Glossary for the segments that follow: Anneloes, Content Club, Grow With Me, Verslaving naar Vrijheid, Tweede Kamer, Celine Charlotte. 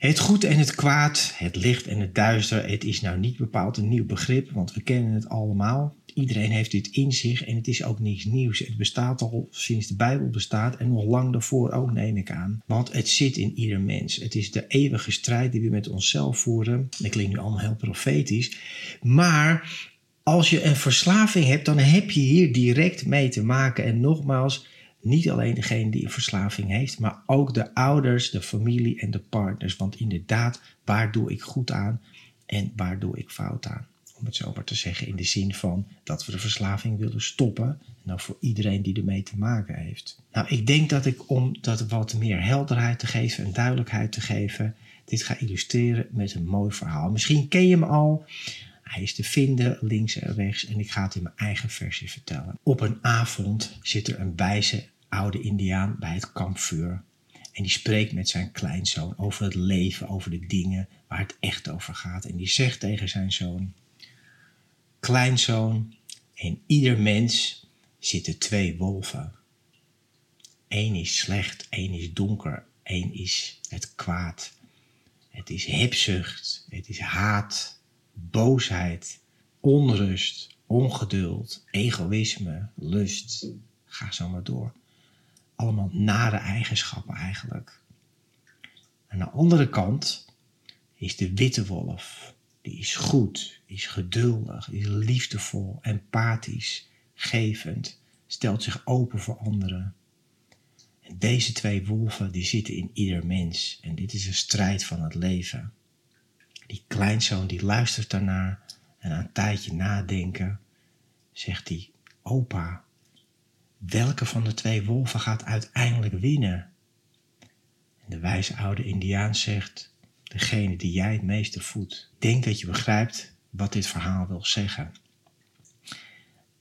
Het goed en het kwaad, het licht en het duister, het is nou niet bepaald een nieuw begrip, want we kennen het allemaal. Iedereen heeft dit in zich en het is ook niets nieuws. Het bestaat al sinds de Bijbel bestaat en nog lang daarvoor ook, neem ik aan. Want het zit in ieder mens. Het is de eeuwige strijd die we met onszelf voeren. Dat klinkt nu allemaal heel profetisch. Maar als je een verslaving hebt, dan heb je hier direct mee te maken. En nogmaals, niet alleen degene die een verslaving heeft, maar ook de ouders, de familie en de partners. Want inderdaad, waar doe ik goed aan en waar doe ik fout aan? Om het zo maar te zeggen, in de zin van dat we de verslaving willen stoppen. Nou, voor iedereen die ermee te maken heeft. Nou, ik denk dat ik om dat wat meer helderheid te geven en duidelijkheid te geven, dit ga illustreren met een mooi verhaal. Misschien ken je hem al. Hij is te vinden, links en rechts. En ik ga het in mijn eigen versie vertellen. Op een avond zit er een wijze oude Indiaan bij het kampvuur. En die spreekt met zijn kleinzoon over het leven, over de dingen waar het echt over gaat. En die zegt tegen zijn zoon: kleinzoon, in ieder mens zitten twee wolven. Eén is slecht, één is donker, één is het kwaad. Het is hebzucht, het is haat, boosheid, onrust, ongeduld, egoïsme, lust. Ga zo maar door. Allemaal nare eigenschappen eigenlijk. Aan de andere kant is de witte wolf. Die is goed, is geduldig, is liefdevol, empathisch, gevend, stelt zich open voor anderen. En deze twee wolven die zitten in ieder mens en dit is een strijd van het leven. Die kleinzoon die luistert daarnaar en aan een tijdje nadenken zegt hij: opa, welke van de twee wolven gaat uiteindelijk winnen? En de wijze oude Indiaan zegt: degene die jij het meeste voedt. Ik denk dat je begrijpt wat dit verhaal wil zeggen.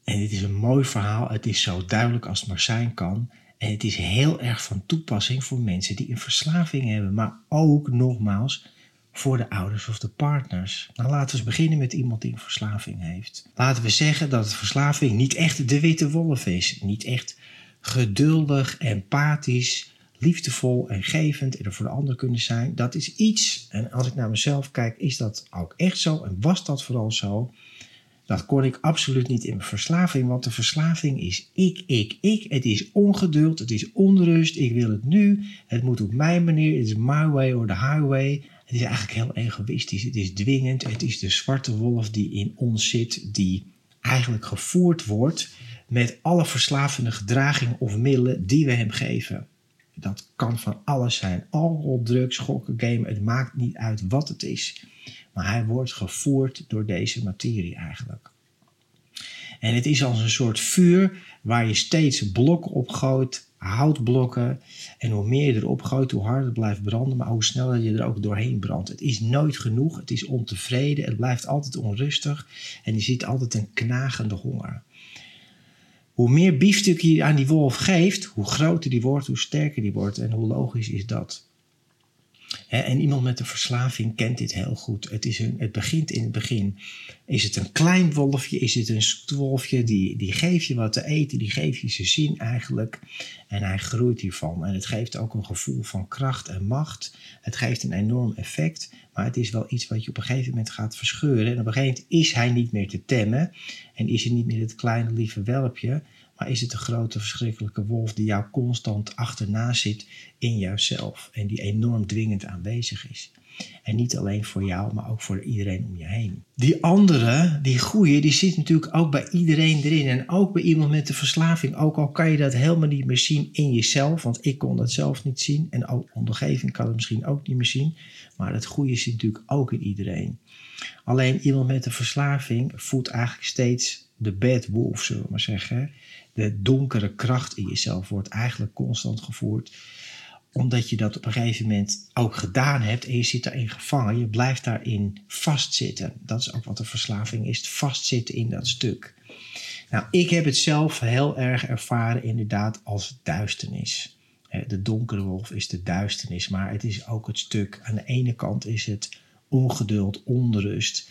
En dit is een mooi verhaal. Het is zo duidelijk als het maar zijn kan. En het is heel erg van toepassing voor mensen die een verslaving hebben. Maar ook nogmaals voor de ouders of de partners. Nou, laten we eens beginnen met iemand die een verslaving heeft. Laten we zeggen dat verslaving niet echt de witte wolf is. Niet echt geduldig, empathisch, liefdevol en gevend en er voor de ander kunnen zijn, dat is iets. En als ik naar mezelf kijk, is dat ook echt zo en was dat vooral zo? Dat kon ik absoluut niet in mijn verslaving, want de verslaving is ik. Het is ongeduld, het is onrust, ik wil het nu, het moet op mijn manier, het is my way or the highway. Het is eigenlijk heel egoïstisch, het is dwingend, het is de zwarte wolf die in ons zit, die eigenlijk gevoerd wordt met alle verslavende gedragingen of middelen die we hem geven. Dat kan van alles zijn. Alcohol, drugs, gokken, gamen. Het maakt niet uit wat het is. Maar hij wordt gevoerd door deze materie eigenlijk. En het is als een soort vuur waar je steeds blokken op gooit. Houtblokken. En hoe meer je erop gooit, hoe harder het blijft branden. Maar hoe sneller je er ook doorheen brandt. Het is nooit genoeg. Het is ontevreden. Het blijft altijd onrustig. En je ziet altijd een knagende honger. Hoe meer biefstuk je aan die wolf geeft, hoe groter die wordt, hoe sterker die wordt. En hoe logisch is dat? En iemand met een verslaving kent dit heel goed. Het begint in het begin. Is het een klein wolfje? Is het een wolfje? Die geeft je wat te eten. Die geeft je zijn zin eigenlijk. En hij groeit hiervan. En het geeft ook een gevoel van kracht en macht. Het geeft een enorm effect. Maar het is wel iets wat je op een gegeven moment gaat verscheuren. En op een gegeven moment is hij niet meer te temmen. En is hij niet meer het kleine lieve welpje. Maar is het een grote verschrikkelijke wolf die jou constant achterna zit in jouzelf. En die enorm dwingend aanwezig is. En niet alleen voor jou, maar ook voor iedereen om je heen. Die andere, die goeie, die zit natuurlijk ook bij iedereen erin. En ook bij iemand met de verslaving. Ook al kan je dat helemaal niet meer zien in jezelf. Want ik kon dat zelf niet zien. En ook omgeving kan het misschien ook niet meer zien. Maar dat goeie zit natuurlijk ook in iedereen. Alleen iemand met de verslaving voedt eigenlijk steeds de bad wolf, zullen we maar zeggen. De donkere kracht in jezelf wordt eigenlijk constant gevoerd. Omdat je dat op een gegeven moment ook gedaan hebt en je zit daarin gevangen. Je blijft daarin vastzitten. Dat is ook wat de verslaving is, vastzitten in dat stuk. Nou, ik heb het zelf heel erg ervaren inderdaad als duisternis. De donkere wolf is de duisternis, maar het is ook het stuk. Aan de ene kant is het ongeduld, onrust,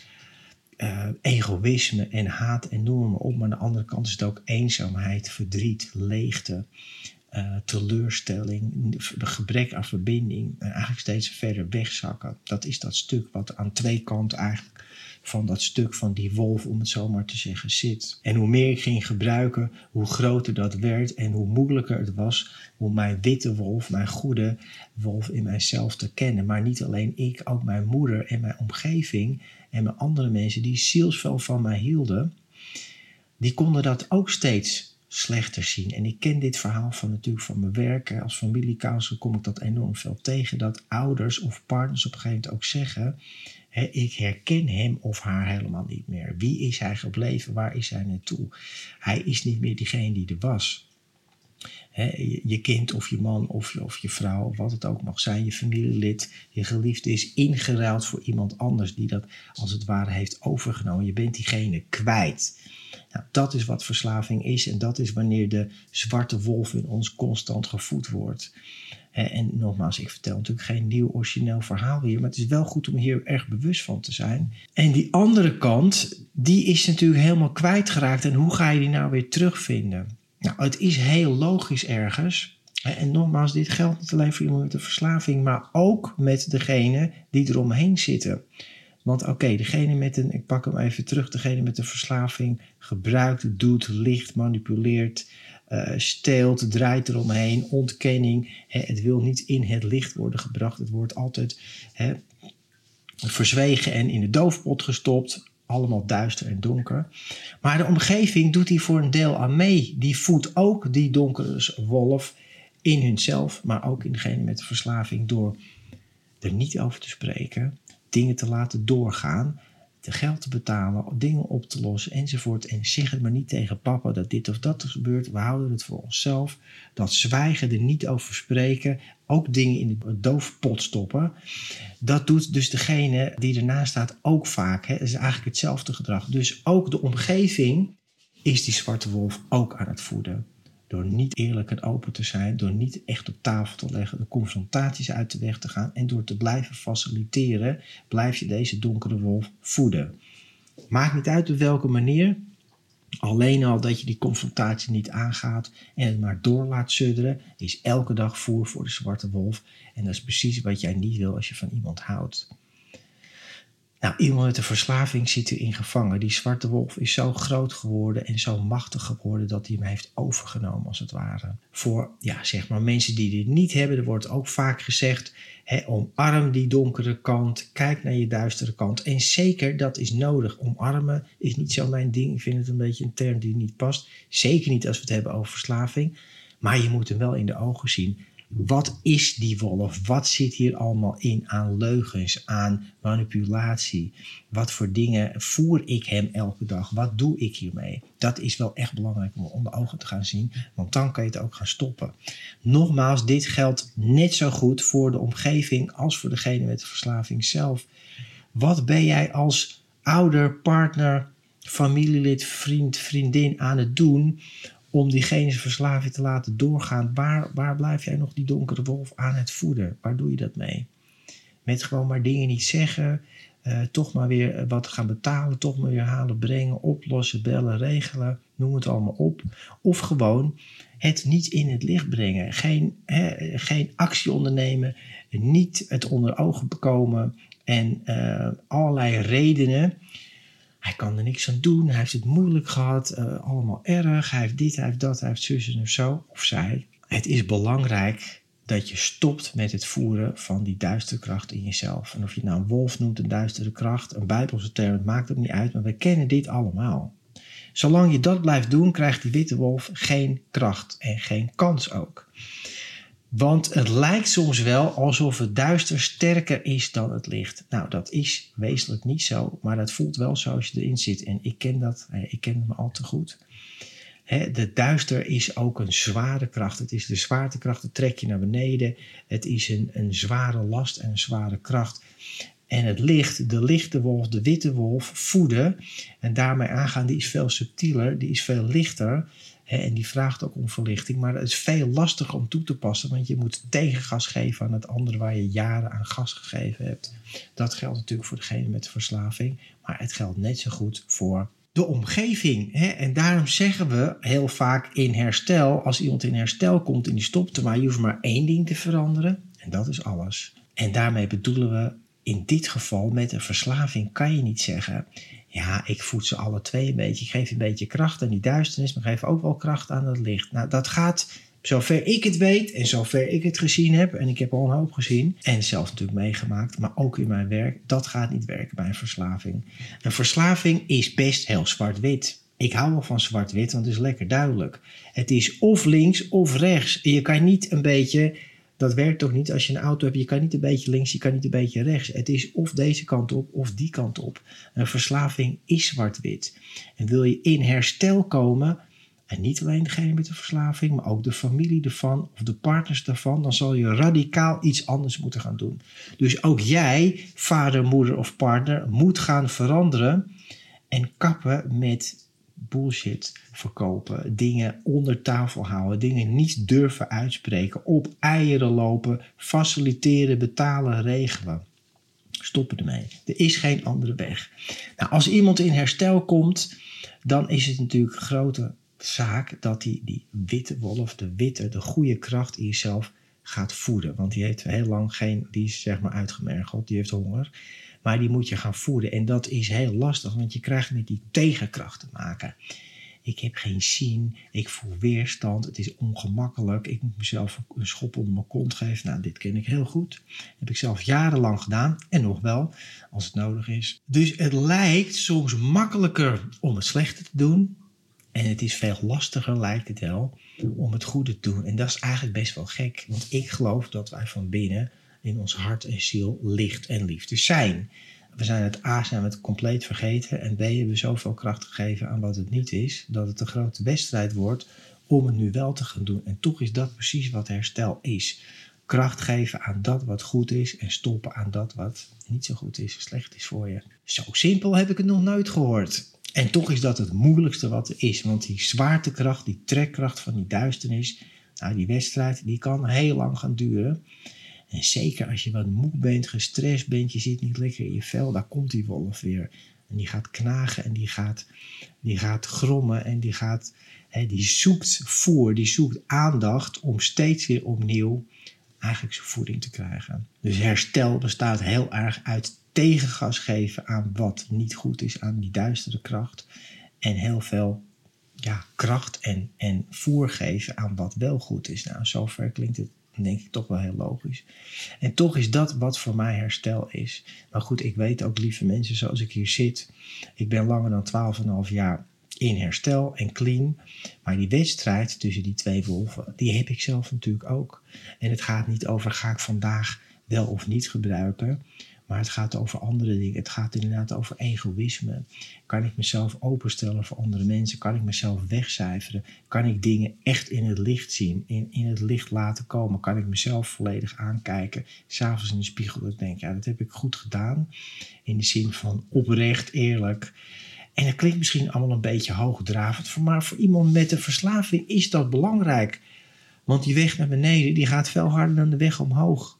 egoïsme en haat en noem maar op. Maar aan de andere kant is het ook eenzaamheid, verdriet, leegte. Teleurstelling, de gebrek aan verbinding en eigenlijk steeds verder wegzakken. Dat is dat stuk wat aan twee kanten eigenlijk van dat stuk van die wolf, om het zo maar te zeggen, zit. En hoe meer ik ging gebruiken, hoe groter dat werd en hoe moeilijker het was om mijn witte wolf, mijn goede wolf in mijzelf te kennen. Maar niet alleen ik, ook mijn moeder en mijn omgeving en mijn andere mensen die zielsveel van mij hielden, die konden dat ook steeds slechter zien. En ik ken dit verhaal van natuurlijk van mijn werk. Als familiecounselor kom ik dat enorm veel tegen. Dat ouders of partners op een gegeven moment ook zeggen: hè, ik herken hem of haar helemaal niet meer. Wie is hij gebleven? Waar is hij naartoe? Hij is niet meer diegene die er was. Hè, je kind of je man of je vrouw, of wat het ook mag zijn, je familielid, je geliefde is ingeruild voor iemand anders die dat als het ware heeft overgenomen. Je bent diegene kwijt. Nou, dat is wat verslaving is en dat is wanneer de zwarte wolf in ons constant gevoed wordt. En nogmaals, ik vertel natuurlijk geen nieuw origineel verhaal hier, maar het is wel goed om hier erg bewust van te zijn. En die andere kant, die is natuurlijk helemaal kwijtgeraakt en hoe ga je die nou weer terugvinden? Nou, het is heel logisch ergens. En nogmaals, dit geldt niet alleen voor iemand met de verslaving, maar ook met degene die eromheen zitten. Want oké, degene met een, ik pak hem even terug, degene met de verslaving gebruikt, doet, licht, manipuleert, steelt, draait eromheen, ontkenning. Het wil niet in het licht worden gebracht, het wordt altijd verzwegen en in de doofpot gestopt. Allemaal duister en donker. Maar de omgeving doet hier voor een deel aan mee. Die voedt ook die donkere wolf in hunzelf, maar ook in degene met de verslaving door er niet over te spreken, dingen te laten doorgaan, te geld te betalen, dingen op te lossen enzovoort. En zeg het maar niet tegen papa dat dit of dat er gebeurt. We houden het voor onszelf. Dat zwijgen, er niet over spreken, ook dingen in de doofpot stoppen. Dat doet dus degene die ernaast staat ook vaak. Het is eigenlijk hetzelfde gedrag. Dus ook de omgeving is die zwarte wolf ook aan het voeden. Door niet eerlijk en open te zijn, door niet echt op tafel te leggen, de confrontaties uit de weg te gaan en door te blijven faciliteren, blijf je deze donkere wolf voeden. Maakt niet uit op welke manier, alleen al dat je die confrontatie niet aangaat en het maar door laat sudderen, is elke dag voer voor de zwarte wolf. En dat is precies wat jij niet wil als je van iemand houdt. Nou, iemand met de verslaving zit erin gevangen. Die zwarte wolf is zo groot geworden en zo machtig geworden dat hij hem heeft overgenomen als het ware. Voor mensen die dit niet hebben, er wordt ook vaak gezegd: omarm die donkere kant, kijk naar je duistere kant. En zeker, dat is nodig. Omarmen is niet zo mijn ding. Ik vind het een beetje een term die niet past. Zeker niet als we het hebben over verslaving. Maar je moet hem wel in de ogen zien. Wat is die wolf? Wat zit hier allemaal in aan leugens, aan manipulatie? Wat voor dingen voer ik hem elke dag? Wat doe ik hiermee? Dat is wel echt belangrijk om onder ogen te gaan zien, want dan kan je het ook gaan stoppen. Nogmaals, dit geldt net zo goed voor de omgeving als voor degene met de verslaving zelf. Wat ben jij als ouder, partner, familielid, vriend, vriendin aan het doen om diegene zijn verslaving te laten doorgaan? Waar blijf jij nog die donkere wolf aan het voeden? Waar doe je dat mee? Met gewoon maar dingen niet zeggen, toch maar weer wat gaan betalen, toch maar weer halen, brengen, oplossen, bellen, regelen, noem het allemaal op. Of gewoon het niet in het licht brengen, geen actie ondernemen, niet het onder ogen bekomen en allerlei redenen. Hij kan er niks aan doen, hij heeft het moeilijk gehad, allemaal erg, hij heeft dit, hij heeft dat, hij heeft zus en zo, of zij. Het is belangrijk dat je stopt met het voeren van die duistere kracht in jezelf. En of je het nou een wolf noemt, een duistere kracht, een bijbelse term, het maakt ook niet uit, maar we kennen dit allemaal. Zolang je dat blijft doen, krijgt die witte wolf geen kracht en geen kans ook. Want het lijkt soms wel alsof het duister sterker is dan het licht. Nou, dat is wezenlijk niet zo, maar dat voelt wel zo als je erin zit. En ik ken hem al te goed. De duister is ook een zware kracht. Het is de zwaartekracht, dat trek je naar beneden. Het is een zware last en een zware kracht. En het licht, de lichte wolf, de witte wolf, voeden en daarmee aangaan, die is veel subtieler, die is veel lichter. En die vraagt ook om verlichting, maar het is veel lastiger om toe te passen, want je moet tegengas geven aan het andere waar je jaren aan gas gegeven hebt. Dat geldt natuurlijk voor degene met de verslaving, maar het geldt net zo goed voor de omgeving. En daarom zeggen we heel vaak in herstel, als iemand in herstel komt en die stopt, maar je hoeft maar één ding te veranderen en dat is alles. En daarmee bedoelen we, in dit geval met een verslaving kan je niet zeggen, ja, ik voed ze alle twee een beetje. Ik geef een beetje kracht aan die duisternis, maar geef ook wel kracht aan het licht. Nou, dat gaat, zover ik het weet en zover ik het gezien heb, en ik heb al een hoop gezien en zelf natuurlijk meegemaakt, maar ook in mijn werk, dat gaat niet werken bij een verslaving. Een verslaving is best heel zwart-wit. Ik hou wel van zwart-wit, want het is lekker duidelijk. Het is of links of rechts. Je kan niet een beetje... Dat werkt toch niet als je een auto hebt. Je kan niet een beetje links, je kan niet een beetje rechts. Het is of deze kant op of die kant op. Een verslaving is zwart-wit. En wil je in herstel komen, en niet alleen degene met de verslaving, maar ook de familie ervan of de partners daarvan, dan zal je radicaal iets anders moeten gaan doen. Dus ook jij, vader, moeder of partner, moet gaan veranderen en kappen met bullshit verkopen, dingen onder tafel houden, dingen niet durven uitspreken, op eieren lopen, faciliteren, betalen, regelen. Stoppen ermee. Er is geen andere weg. Nou, als iemand in herstel komt, dan is het natuurlijk een grote zaak dat hij die witte wolf, de goede kracht in jezelf gaat voeden. Want die heeft heel lang die is zeg maar uitgemergeld, die heeft honger. Maar die moet je gaan voeden. En dat is heel lastig, want je krijgt met die tegenkracht te maken. Ik heb geen zin, ik voel weerstand, het is ongemakkelijk. Ik moet mezelf een schop onder mijn kont geven. Nou, dit ken ik heel goed. Dat heb ik zelf jarenlang gedaan en nog wel, als het nodig is. Dus het lijkt soms makkelijker om het slechte te doen. En het is veel lastiger, lijkt het wel, om het goede te doen. En dat is eigenlijk best wel gek, want ik geloof dat wij van binnen in ons hart en ziel licht en liefde zijn. We zijn het A, zijn we het compleet vergeten, en B, hebben we zoveel kracht gegeven aan wat het niet is, dat het een grote wedstrijd wordt om het nu wel te gaan doen. En toch is dat precies wat herstel is. Kracht geven aan dat wat goed is en stoppen aan dat wat niet zo goed is, slecht is voor je. Zo simpel heb ik het nog nooit gehoord. En toch is dat het moeilijkste wat er is, want die zwaartekracht, die trekkracht van die duisternis, nou, die wedstrijd, die kan heel lang gaan duren. En zeker als je wat moe bent, gestrest bent, je zit niet lekker in je vel, daar komt die wolf weer. En die gaat knagen en die gaat grommen en die zoekt voer, die zoekt aandacht om steeds weer opnieuw eigenlijk zijn voeding te krijgen. Dus herstel bestaat heel erg uit tegengas geven aan wat niet goed is, aan die duistere kracht. En heel veel kracht en voer geven aan wat wel goed is. Nou, zover klinkt het, denk ik, toch wel heel logisch. En toch is dat wat voor mij herstel is. Maar goed, ik weet ook, lieve mensen, zoals ik hier zit, ik ben langer dan 12,5 jaar in herstel en clean. Maar die wedstrijd tussen die twee wolven, die heb ik zelf natuurlijk ook. En het gaat niet over, ga ik vandaag wel of niet gebruiken, maar het gaat over andere dingen. Het gaat inderdaad over egoïsme. Kan ik mezelf openstellen voor andere mensen? Kan ik mezelf wegcijferen? Kan ik dingen echt in het licht zien? In het licht laten komen? Kan ik mezelf volledig aankijken? 'S Avonds in de spiegel. Ik denk, dat heb ik goed gedaan. In de zin van oprecht, eerlijk. En dat klinkt misschien allemaal een beetje hoogdravend, maar voor iemand met een verslaving is dat belangrijk. Want die weg naar beneden, die gaat veel harder dan de weg omhoog.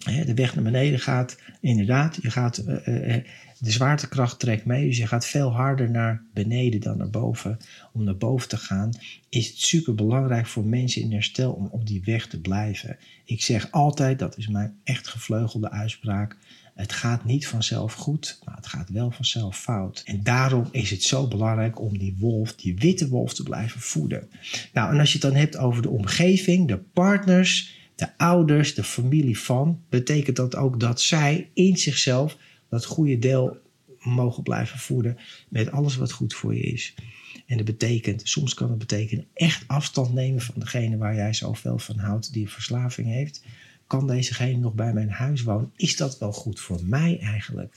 De weg naar beneden gaat, inderdaad, de zwaartekracht trekt mee, dus je gaat veel harder naar beneden dan naar boven. Om naar boven te gaan is het super belangrijk voor mensen in herstel om op die weg te blijven. Ik zeg altijd, dat is mijn echt gevleugelde uitspraak, het gaat niet vanzelf goed, maar het gaat wel vanzelf fout. En daarom is het zo belangrijk om die wolf, die witte wolf, te blijven voeden. Nou, en als je het dan hebt over de omgeving, de partners, de ouders, de familie van, betekent dat ook dat zij in zichzelf dat goede deel mogen blijven voeden met alles wat goed voor je is. En dat betekent, soms kan het betekenen echt afstand nemen van degene waar jij zoveel van houdt, die een verslaving heeft. Kan dezegene nog bij mijn huis wonen? Is dat wel goed voor mij eigenlijk?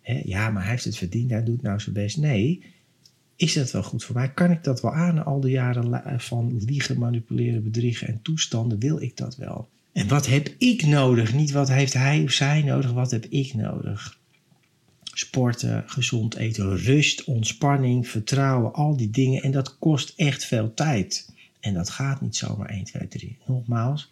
He, ja, maar hij heeft het verdiend, hij doet nou zijn best. Nee, is dat wel goed voor mij? Kan ik dat wel aan? Al de jaren van liegen, manipuleren, bedriegen en toestanden, wil ik dat wel? En wat heb ik nodig? Niet wat heeft hij of zij nodig, wat heb ik nodig? Sporten, gezond eten, rust, ontspanning, vertrouwen, al die dingen. En dat kost echt veel tijd. En dat gaat niet zomaar 1, 2, 3. Nogmaals,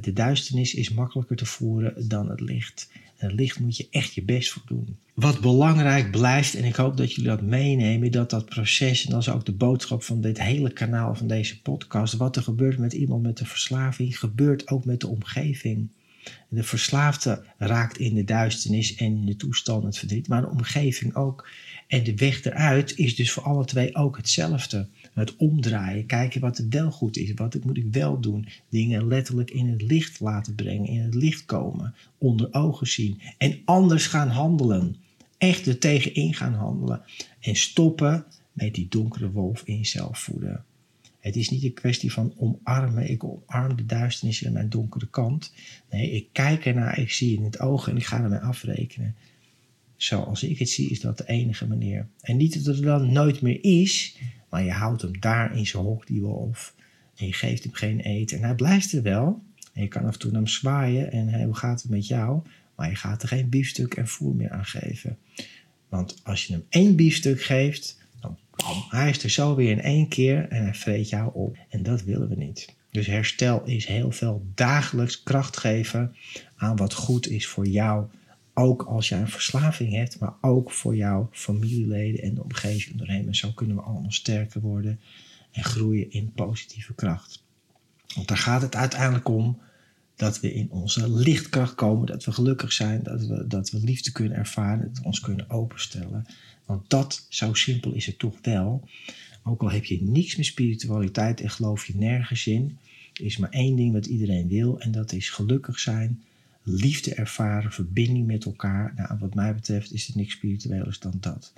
de duisternis is makkelijker te voeren dan het licht. En het licht moet je echt je best voor doen. Wat belangrijk blijft, en ik hoop dat jullie dat meenemen, dat proces, en dat is ook de boodschap van dit hele kanaal, van deze podcast. Wat er gebeurt met iemand met een verslaving, gebeurt ook met de omgeving. De verslaafde raakt in de duisternis en in de toestand het verdriet, maar de omgeving ook. En de weg eruit is dus voor alle twee ook hetzelfde. Het omdraaien, kijken wat er wel goed is, wat moet ik wel doen. Dingen letterlijk in het licht laten brengen, in het licht komen, onder ogen zien. En anders gaan handelen, echt er tegenin gaan handelen. En stoppen met die donkere wolf in jezelf voeden. Het is niet een kwestie van omarmen. Ik omarm de duisternis en mijn donkere kant. Nee, ik kijk ernaar, ik zie het in het oog en ik ga ermee afrekenen. Zoals ik het zie, is dat de enige manier. En niet dat het dan nooit meer is, maar je houdt hem daar in zijn hok, die wolf. En je geeft hem geen eten. En hij blijft er wel. En je kan af en toe naar hem zwaaien en hey, hoe gaat het met jou? Maar je gaat er geen biefstuk en voer meer aan geven. Want als je hem 1 biefstuk geeft, hij is er zo weer in 1 keer en hij vreet jou op. En dat willen we niet. Dus herstel is heel veel dagelijks kracht geven aan wat goed is voor jou. Ook als jij een verslaving hebt, maar ook voor jouw familieleden en de omgeving doorheen. En zo kunnen we allemaal sterker worden en groeien in positieve kracht. Want daar gaat het uiteindelijk om dat we in onze lichtkracht komen. Dat we gelukkig zijn, dat we liefde kunnen ervaren, dat we ons kunnen openstellen. Want dat, zo simpel is het toch wel. Ook al heb je niks met spiritualiteit en geloof je nergens in. Er is maar 1 ding wat iedereen wil en dat is gelukkig zijn. Liefde ervaren, verbinding met elkaar. Nou, wat mij betreft is het niks spiritueels dan dat.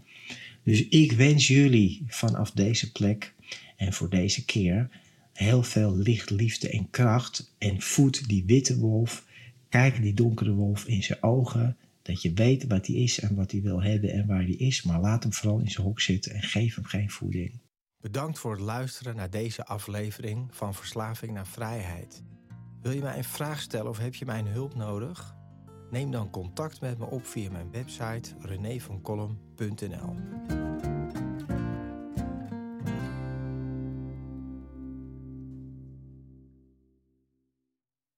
Dus ik wens jullie vanaf deze plek en voor deze keer heel veel licht, liefde en kracht. En voed die witte wolf. Kijk die donkere wolf in zijn ogen. Dat je weet wat hij is en wat hij wil hebben en waar hij is. Maar laat hem vooral in zijn hok zitten en geef hem geen voeding. Bedankt voor het luisteren naar deze aflevering van Verslaving naar Vrijheid. Wil je mij een vraag stellen of heb je mijn hulp nodig? Neem dan contact met me op via mijn website renevancollem.nl.